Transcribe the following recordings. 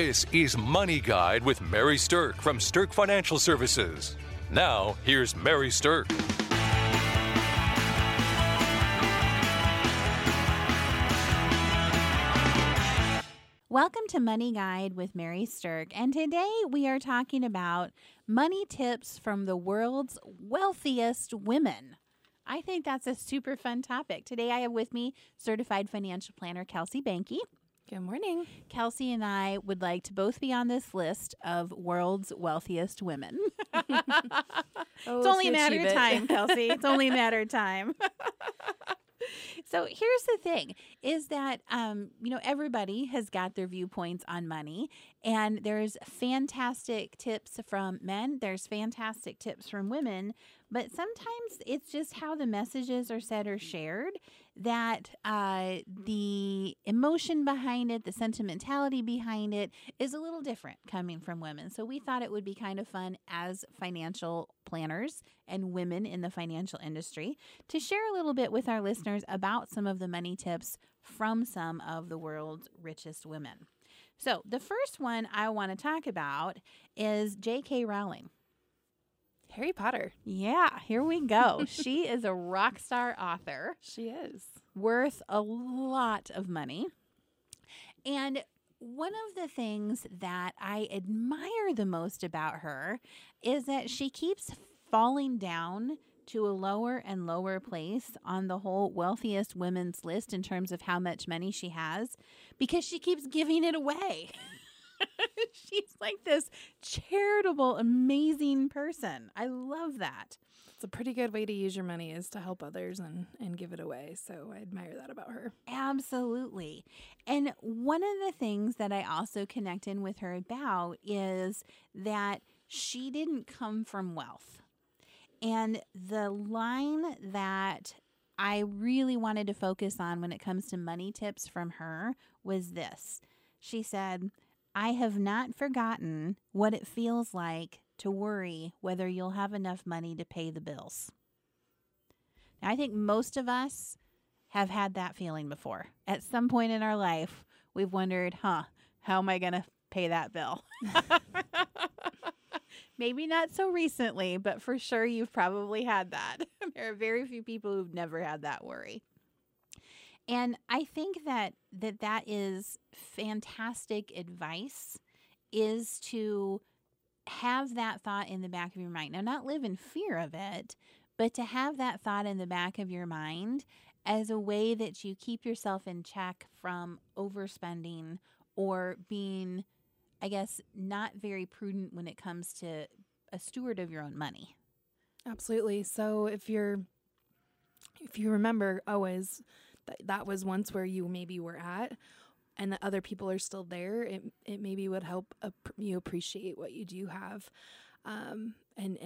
This is Money Guide with Mary Sterk from Sterk Financial Services. Now, here's Mary Sterk. Welcome to Money Guide with Mary Sterk, and today we are talking about money tips from the world's wealthiest women. I think that's a super fun topic. Today I have with me certified financial planner Kelsey Banke. Good morning. Kelsey and I would like to both be on this list of world's wealthiest women. It's only a matter of time, Kelsey. It's only a matter of time. So here's the thing is that, everybody has got their viewpoints on money, and there's fantastic tips from men. There's fantastic tips from women, but sometimes it's just how the messages are said or shared that the emotion behind it, the sentimentality behind it is a little different coming from women. So we thought it would be kind of fun as financial planners and women in the financial industry to share a little bit with our listeners about some of the money tips from some of the world's richest women. So the first one I want to talk about is J.K. Rowling. Harry Potter. Yeah, here we go. She is a rock star author. She is. Worth a lot of money. And one of the things that I admire the most about her is that she keeps falling down to a lower and lower place on the whole wealthiest women's list in terms of how much money she has because she keeps giving it away. She's like this charitable, amazing person. I love that. It's a pretty good way to use your money is to help others and give it away. So I admire that about her. Absolutely. And one of the things that I also connect in with her about is that she didn't come from wealth. And the line that I really wanted to focus on when it comes to money tips from her was this. She said, I have not forgotten what it feels like to worry whether you'll have enough money to pay the bills. Now, I think most of us have had that feeling before. At some point in our life, we've wondered, how am I going to pay that bill? Maybe not so recently, but for sure you've probably had that. There are very few people who've never had that worry. And I think that is fantastic advice, is to have that thought in the back of your mind. Now, not live in fear of it, but to have that thought in the back of your mind as a way that you keep yourself in check from overspending or being, I guess, not very prudent when it comes to a steward of your own money. Absolutely. So if you remember always that was once where you maybe were at and that other people are still there, it maybe would help you appreciate what you do have and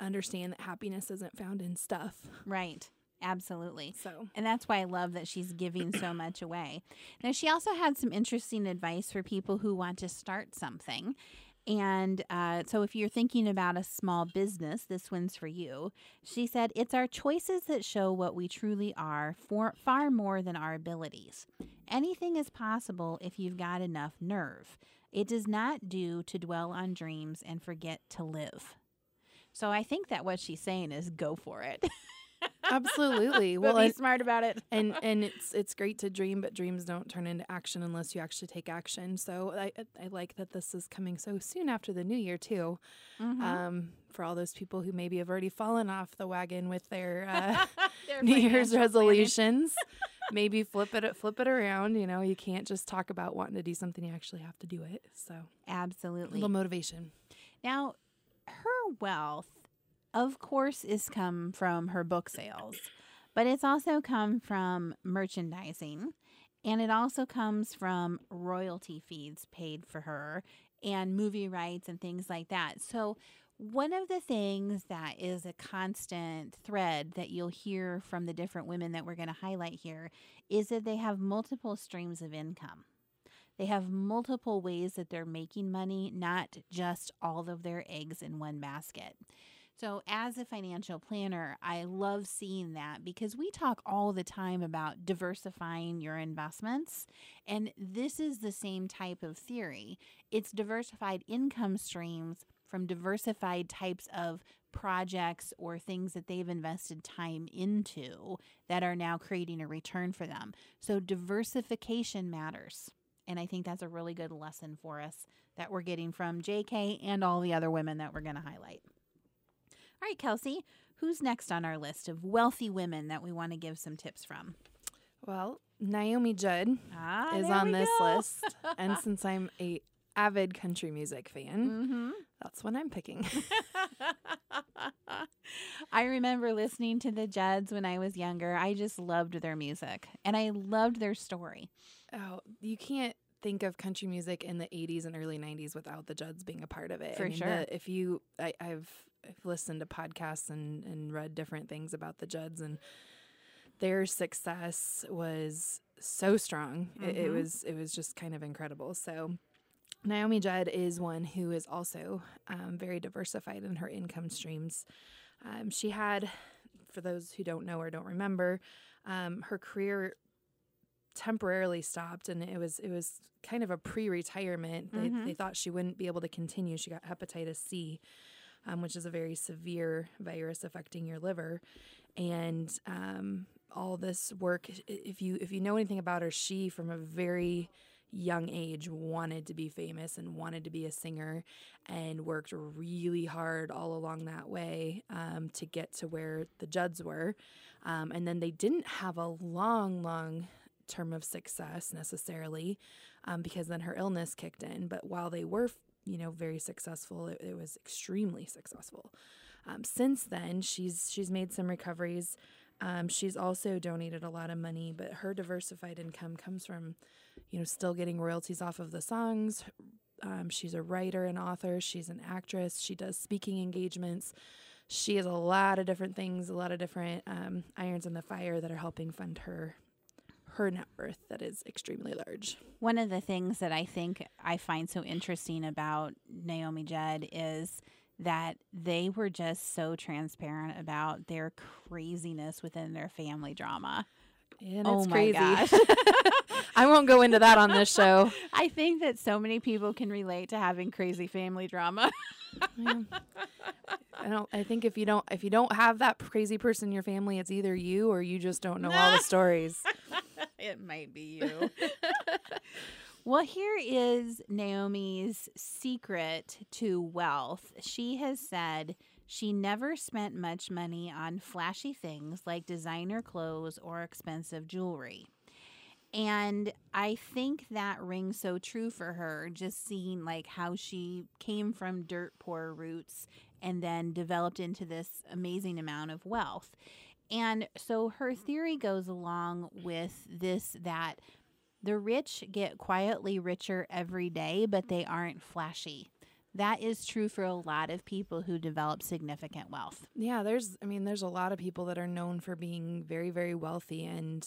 understand that happiness isn't found in stuff. Right. Absolutely. So, and that's why I love that she's giving so much away. Now, she also had some interesting advice for people who want to start something. And so if you're thinking about a small business, this one's for you. She said, it's our choices that show what we truly are, for far more than our abilities. Anything is possible if you've got enough nerve. It does not do to dwell on dreams and forget to live. So I think that what she's saying is go for it. Absolutely. Well, be smart about it. and it's great to dream, but dreams don't turn into action unless you actually take action. So I like that this is coming so soon after the new year too. Mm-hmm. For all those people who maybe have already fallen off the wagon with their New Year's resolutions, maybe flip it around. You know, you can't just talk about wanting to do something; you actually have to do it. So absolutely, a little motivation. Now, her wealth, of course, is come from her book sales, but it's also come from merchandising, and it also comes from royalty fees paid for her and movie rights and things like that. So one of the things that is a constant thread that you'll hear from the different women that we're going to highlight here is that they have multiple streams of income. They have multiple ways that they're making money, not just all of their eggs in one basket. So as a financial planner, I love seeing that because we talk all the time about diversifying your investments. And this is the same type of theory. It's diversified income streams from diversified types of projects or things that they've invested time into that are now creating a return for them. So diversification matters. And I think that's a really good lesson for us that we're getting from JK and all the other women that we're going to highlight. All right, Kelsey, who's next on our list of wealthy women that we want to give some tips from? Well, Naomi Judd is on this list. And since I'm a avid country music fan, that's what I'm picking. I remember listening to the Judds when I was younger. I just loved their music and I loved their story. Oh, you can't think of country music in the 80s and early 90s without the Judds being a part of it. I've listened to podcasts and read different things about the Judds, and their success was so strong. It was just kind of incredible. So Naomi Judd is one who is also very diversified in her income streams. She had, for those who don't know or don't remember, her career temporarily stopped, and it was kind of a pre-retirement. They thought she wouldn't be able to continue. She got hepatitis C, which is a very severe virus affecting your liver, and all this work. If you know anything about her, she from a very young age wanted to be famous and wanted to be a singer and worked really hard all along that way to get to where the Judds were. And then they didn't have a long term of success necessarily because then her illness kicked in. But while they were, very successful, it was extremely successful. Since then, she's made some recoveries. She's also donated a lot of money, but her diversified income comes from, still getting royalties off of the songs. She's a writer and author. She's an actress. She does speaking engagements. She has a lot of different things, a lot of different irons in the fire that are helping fund her net worth that is extremely large. One of the things that I think I find so interesting about Naomi Judd is that they were just so transparent about their craziness within their family drama. And it's crazy. Gosh. I won't go into that on this show. I think that so many people can relate to having crazy family drama. I think if you don't have that crazy person in your family, it's either you or you just don't know all the stories. It might be you. Well, here is Naomi's secret to wealth. She has said she never spent much money on flashy things like designer clothes or expensive jewelry. And I think that rings so true for her, just seeing like how she came from dirt poor roots and then developed into this amazing amount of wealth. And so her theory goes along with this, that the rich get quietly richer every day, but they aren't flashy. That is true for a lot of people who develop significant wealth. Yeah, there's a lot of people that are known for being very, very wealthy and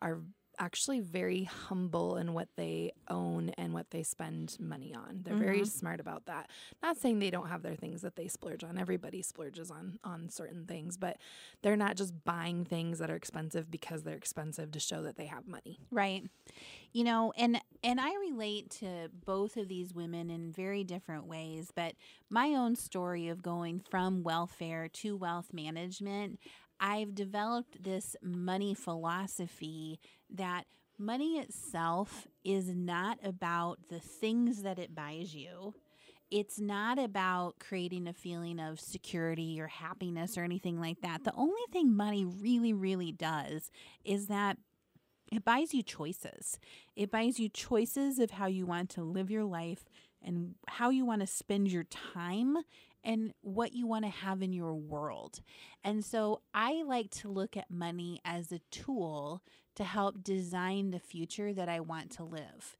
are actually very humble in what they own and what they spend money on. They're very smart about that. Not saying they don't have their things that they splurge on. Everybody splurges on certain things, but they're not just buying things that are expensive because they're expensive to show that they have money. Right. And I relate to both of these women in very different ways, but my own story of going from welfare to wealth management, I've developed this money philosophy that money itself is not about the things that it buys you. It's not about creating a feeling of security or happiness or anything like that. The only thing money really, really does is that it buys you choices. It buys you choices of how you want to live your life and how you want to spend your time and what you want to have in your world. And so I like to look at money as a tool to help design the future that I want to live.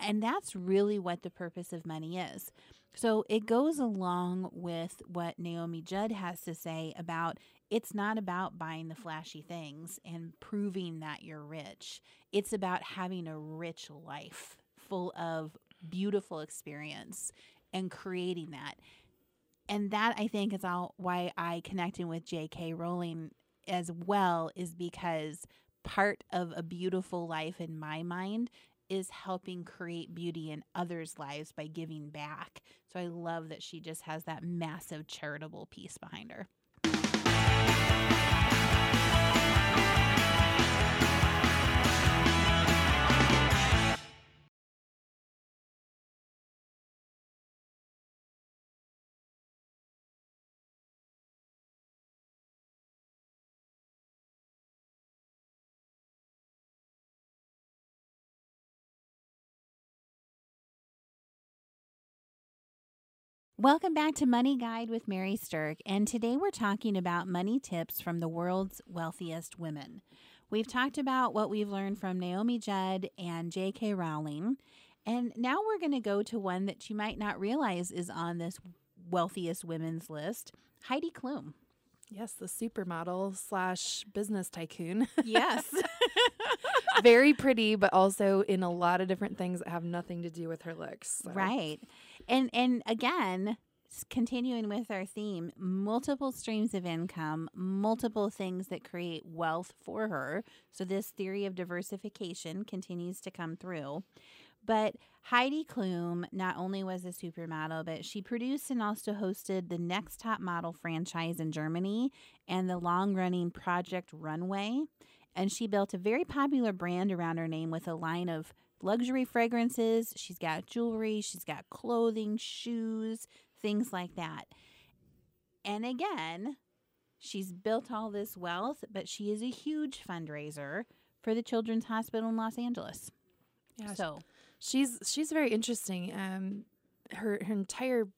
And that's really what the purpose of money is. So it goes along with what Naomi Judd has to say about it's not about buying the flashy things and proving that you're rich. It's about having a rich life full of beautiful experience and creating that. And that, I think, is all why I connected with J.K. Rowling as well, is because part of a beautiful life in my mind is helping create beauty in others' lives by giving back. So I love that she just has that massive charitable piece behind her. Welcome back to Money Guide with Mary Sterk, and today we're talking about money tips from the world's wealthiest women. We've talked about what we've learned from Naomi Judd and J.K. Rowling, and now we're going to go to one that you might not realize is on this wealthiest women's list, Heidi Klum. Yes, the supermodel slash business tycoon. Yes. Very pretty, but also in a lot of different things that have nothing to do with her looks. So. Right. And again, continuing with our theme, multiple streams of income, multiple things that create wealth for her. So this theory of diversification continues to come through. But Heidi Klum not only was a supermodel, but she produced and also hosted the Next Top Model franchise in Germany and the long-running Project Runway. And she built a very popular brand around her name with a line of luxury fragrances. She's got jewelry, she's got clothing, shoes, things like that. And again, she's built all this wealth, but she is a huge fundraiser for the Children's Hospital in Los Angeles. Yeah, so she's very interesting. Her entire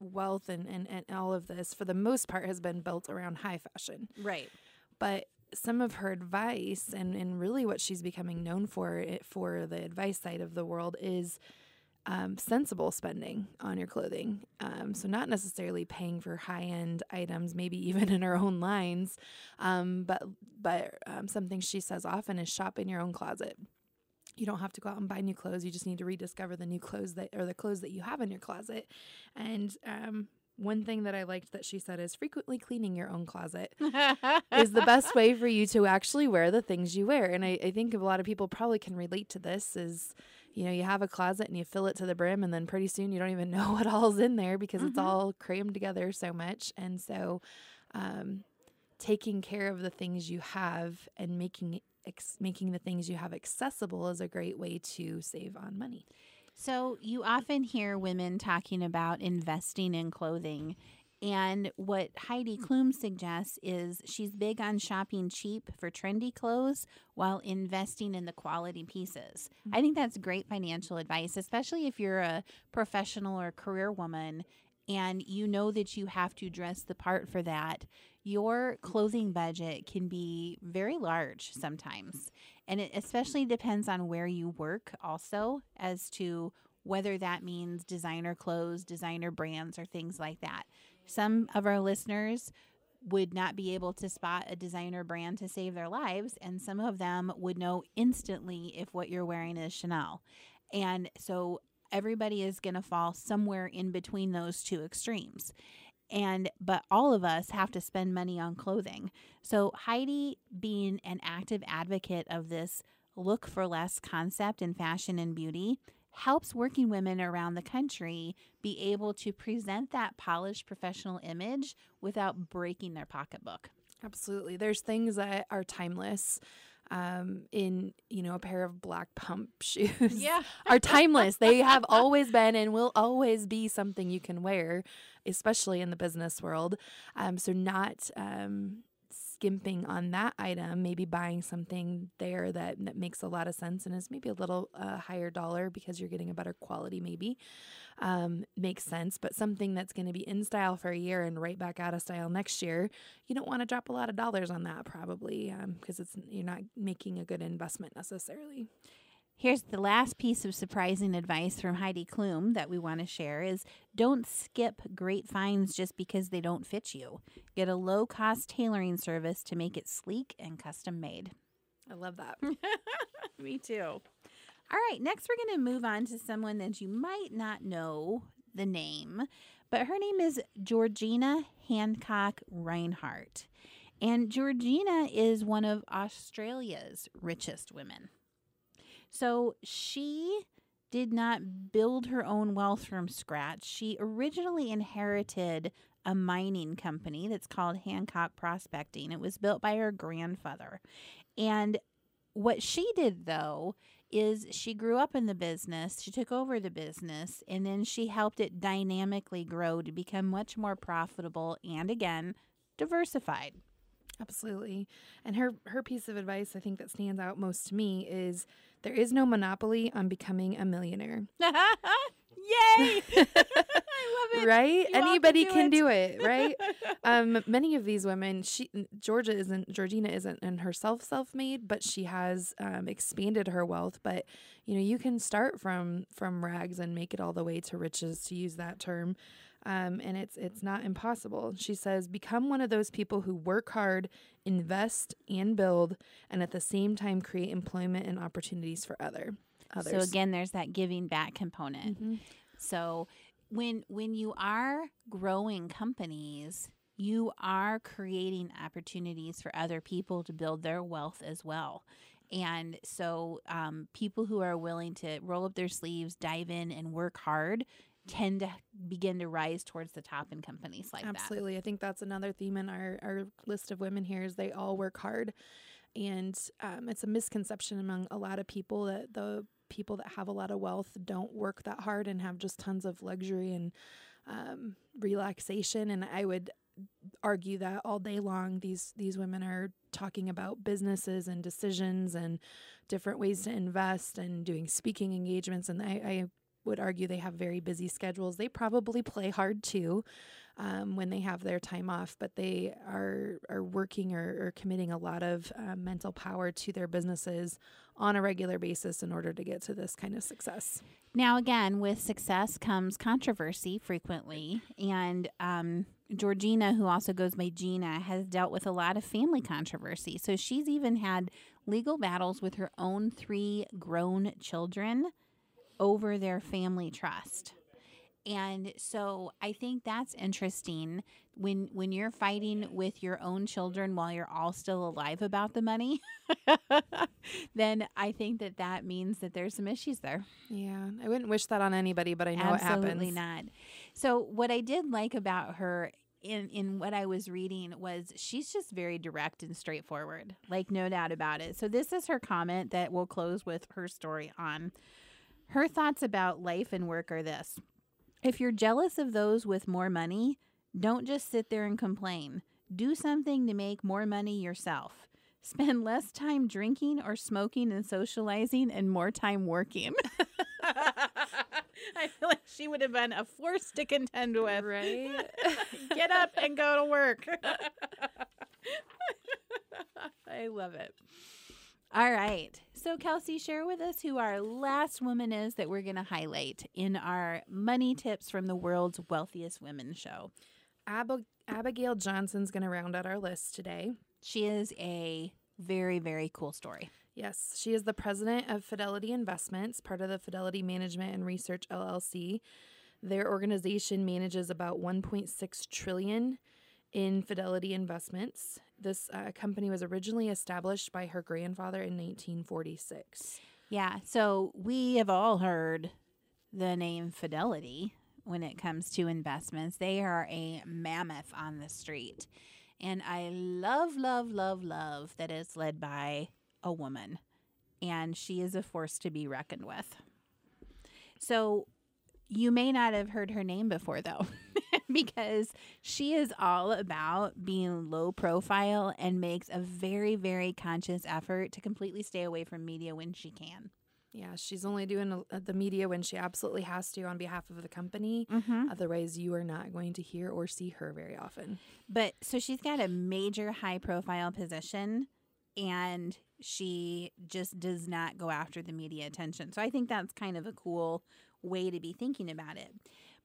wealth and all of this, for the most part, has been built around high fashion. Right. But some of her advice and really what she's becoming known for the advice side of the world is sensible spending on your clothing. So not necessarily paying for high-end items, maybe even in her own lines, but something she says often is shop in your own closet. You don't have to go out and buy new clothes. You just need to rediscover the new clothes that, or the clothes that you have in your closet. And one thing that I liked that she said is frequently cleaning your own closet is the best way for you to actually wear the things you wear. And I think a lot of people probably can relate to this is, you know, you have a closet and you fill it to the brim and then pretty soon you don't even know what all's in there because It's all crammed together so much. And so taking care of the things you have and making the things you have accessible is a great way to save on money. So you often hear women talking about investing in clothing, and what Heidi Klum suggests is she's big on shopping cheap for trendy clothes while investing in the quality pieces. Mm-hmm. I think that's great financial advice, especially if you're a professional or career woman and you know that you have to dress the part for that. Your clothing budget can be very large sometimes, and it especially depends on where you work also as to whether that means designer clothes, designer brands, or things like that. Some of our listeners would not be able to spot a designer brand to save their lives, and some of them would know instantly if what you're wearing is Chanel. And so everybody is going to fall somewhere in between those two extremes. But all of us have to spend money on clothing. So Heidi, being an active advocate of this look for less concept in fashion and beauty, helps working women around the country be able to present that polished professional image without breaking their pocketbook. Absolutely. There's things that are timeless. A pair of black pump shoes are timeless. They have always been and will always be something you can wear, especially in the business world. So not skimping on that item, maybe buying something there that makes a lot of sense and is maybe a little higher dollar because you're getting a better quality maybe makes sense. But something that's going to be in style for a year and right back out of style next year, you don't want to drop a lot of dollars on that probably because you're not making a good investment necessarily. Here's the last piece of surprising advice from Heidi Klum that we want to share is don't skip great finds just because they don't fit you. Get a low-cost tailoring service to make it sleek and custom-made. I love that. Me too. All right, next we're going to move on to someone that you might not know the name, but her name is Georgina Hancock-Reinhardt. And Georgina is one of Australia's richest women. So she did not build her own wealth from scratch. She originally inherited a mining company that's called Hancock Prospecting. It was built by her grandfather. And what she did, though, is she grew up in the business, she took over the business, and then she helped it dynamically grow to become much more profitable and, again, diversified. Absolutely. And her piece of advice, I think, that stands out most to me is there is no monopoly on becoming a millionaire. Yay! I love it. Right? Anybody can do it, right? Many of these women, Georgina isn't in herself self-made, but she has expanded her wealth. But, you know, you can start from rags and make it all the way to riches, to use that term. And it's not impossible. She says, become one of those people who work hard, invest and build, and at the same time create employment and opportunities for others. So again, there's that giving back component. Mm-hmm. So when you are growing companies, you are creating opportunities for other people to build their wealth as well. And so people who are willing to roll up their sleeves, dive in and work hard tend to begin to rise towards the top in companies like that. Absolutely. I think that's another theme in our list of women here is they all work hard. And it's a misconception among a lot of people that the people that have a lot of wealth don't work that hard and have just tons of luxury and relaxation. And I would argue that all day long these women are talking about businesses and decisions and different ways to invest and doing speaking engagements. And I would argue they have very busy schedules. They probably play hard too when they have their time off, but they are working or committing a lot of mental power to their businesses on a regular basis in order to get to this kind of success. Now, again, with success comes controversy frequently, and Georgina, who also goes by Gina, has dealt with a lot of family controversy. So she's even had legal battles with her own 3 grown children over their family trust. And so I think that's interesting when you're fighting with your own children while you're all still alive about the money, then I think that means that there's some issues there. Yeah. I wouldn't wish that on anybody, but I know it happens. Absolutely not. So what I did like about her in what I was reading was she's just very direct and straightforward, like no doubt about it. So this is her comment that we'll close with her story on. Her thoughts about life and work are this. If you're jealous of those with more money, don't just sit there and complain. Do something to make more money yourself. Spend less time drinking or smoking and socializing and more time working. I feel like she would have been a force to contend with. Right? Get up and go to work. I love it. All right. So, Kelsey, share with us who our last woman is that we're going to highlight in our Money Tips from the World's Wealthiest Women show. Abigail Johnson's going to round out our list today. She is a very, very cool story. Yes. She is the president of Fidelity Investments, part of the Fidelity Management and Research LLC. Their organization manages about $1.6 trillion in Fidelity Investments. This company was originally established by her grandfather in 1946. Yeah, so we have all heard the name Fidelity when it comes to investments. They are a mammoth on the street. And I love, love, love, love that it's led by a woman. And she is a force to be reckoned with. So you may not have heard her name before, though. Because she is all about being low profile and makes a very, very conscious effort to completely stay away from media when she can. Yeah, she's only doing the media when she absolutely has to on behalf of the company. Mm-hmm. Otherwise, you are not going to hear or see her very often. But so she's got a major high profile position and she just does not go after the media attention. So I think that's kind of a cool way to be thinking about it.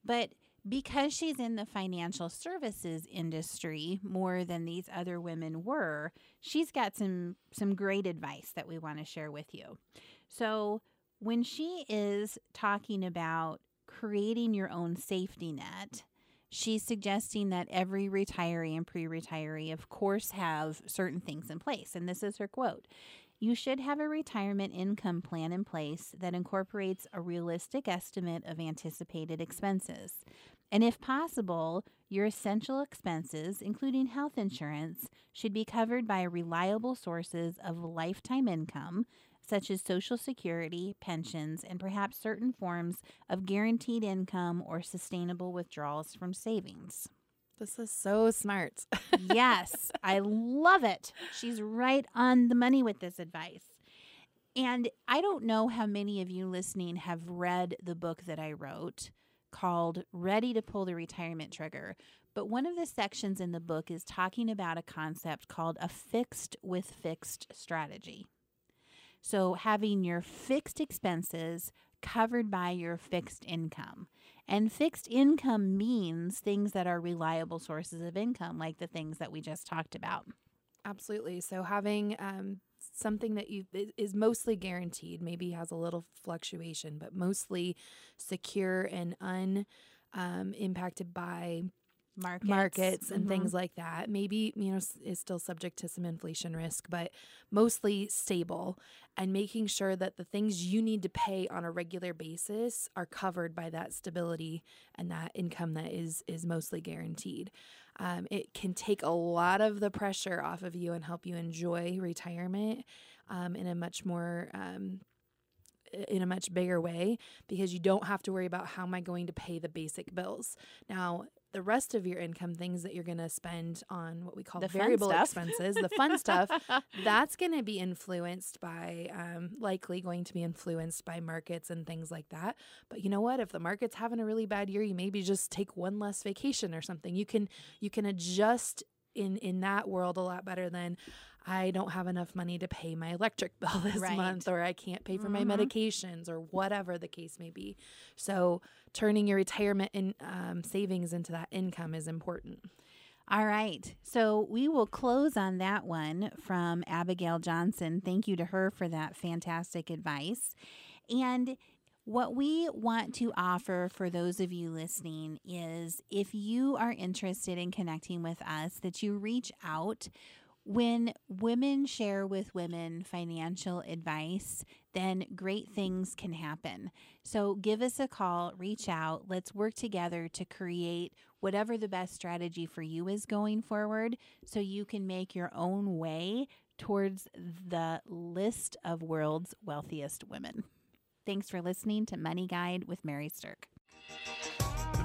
But because she's in the financial services industry more than these other women were, she's got some great advice that we want to share with you. So when she is talking about creating your own safety net. She's suggesting that every retiree and pre-retiree, of course, have certain things in place. And this is her quote. You should have a retirement income plan in place that incorporates a realistic estimate of anticipated expenses. And if possible, your essential expenses, including health insurance, should be covered by reliable sources of lifetime income, such as Social Security, pensions, and perhaps certain forms of guaranteed income or sustainable withdrawals from savings. This is so smart. Yes, I love it. She's right on the money with this advice. And I don't know how many of you listening have read the book that I wrote called Ready to Pull the Retirement Trigger. But one of the sections in the book is talking about a concept called a fixed with fixed strategy. So having your fixed expenses covered by your fixed income. And fixed income means things that are reliable sources of income, like the things that we just talked about. Absolutely. So having something that is mostly guaranteed, maybe has a little fluctuation, but mostly secure and unimpacted by markets and things like that. Maybe, is still subject to some inflation risk, but mostly stable, and making sure that the things you need to pay on a regular basis are covered by that stability and that income that is mostly guaranteed. It can take a lot of the pressure off of you and help you enjoy retirement in a much more in a much bigger way, because you don't have to worry about how am I going to pay the basic bills. Now, the rest of your income, things that you're going to spend on what we call the variable expenses, the fun stuff, that's going to be influenced by, likely going to be influenced by markets and things like that. But you know what? If the market's having a really bad year, you maybe just take one less vacation or something. You can adjust in that world a lot better than, I don't have enough money to pay my electric bill this month, or I can't pay for my medications, or whatever the case may be. So turning your retirement and savings into that income is important. All right. So we will close on that one from Abigail Johnson. Thank you to her for that fantastic advice. And what we want to offer for those of you listening is, if you are interested in connecting with us, that you reach out. When women share with women financial advice, then great things can happen. So give us a call, reach out. Let's work together to create whatever the best strategy for you is going forward, so you can make your own way towards the list of world's wealthiest women. Thanks for listening to Money Guide with Mary Sterk.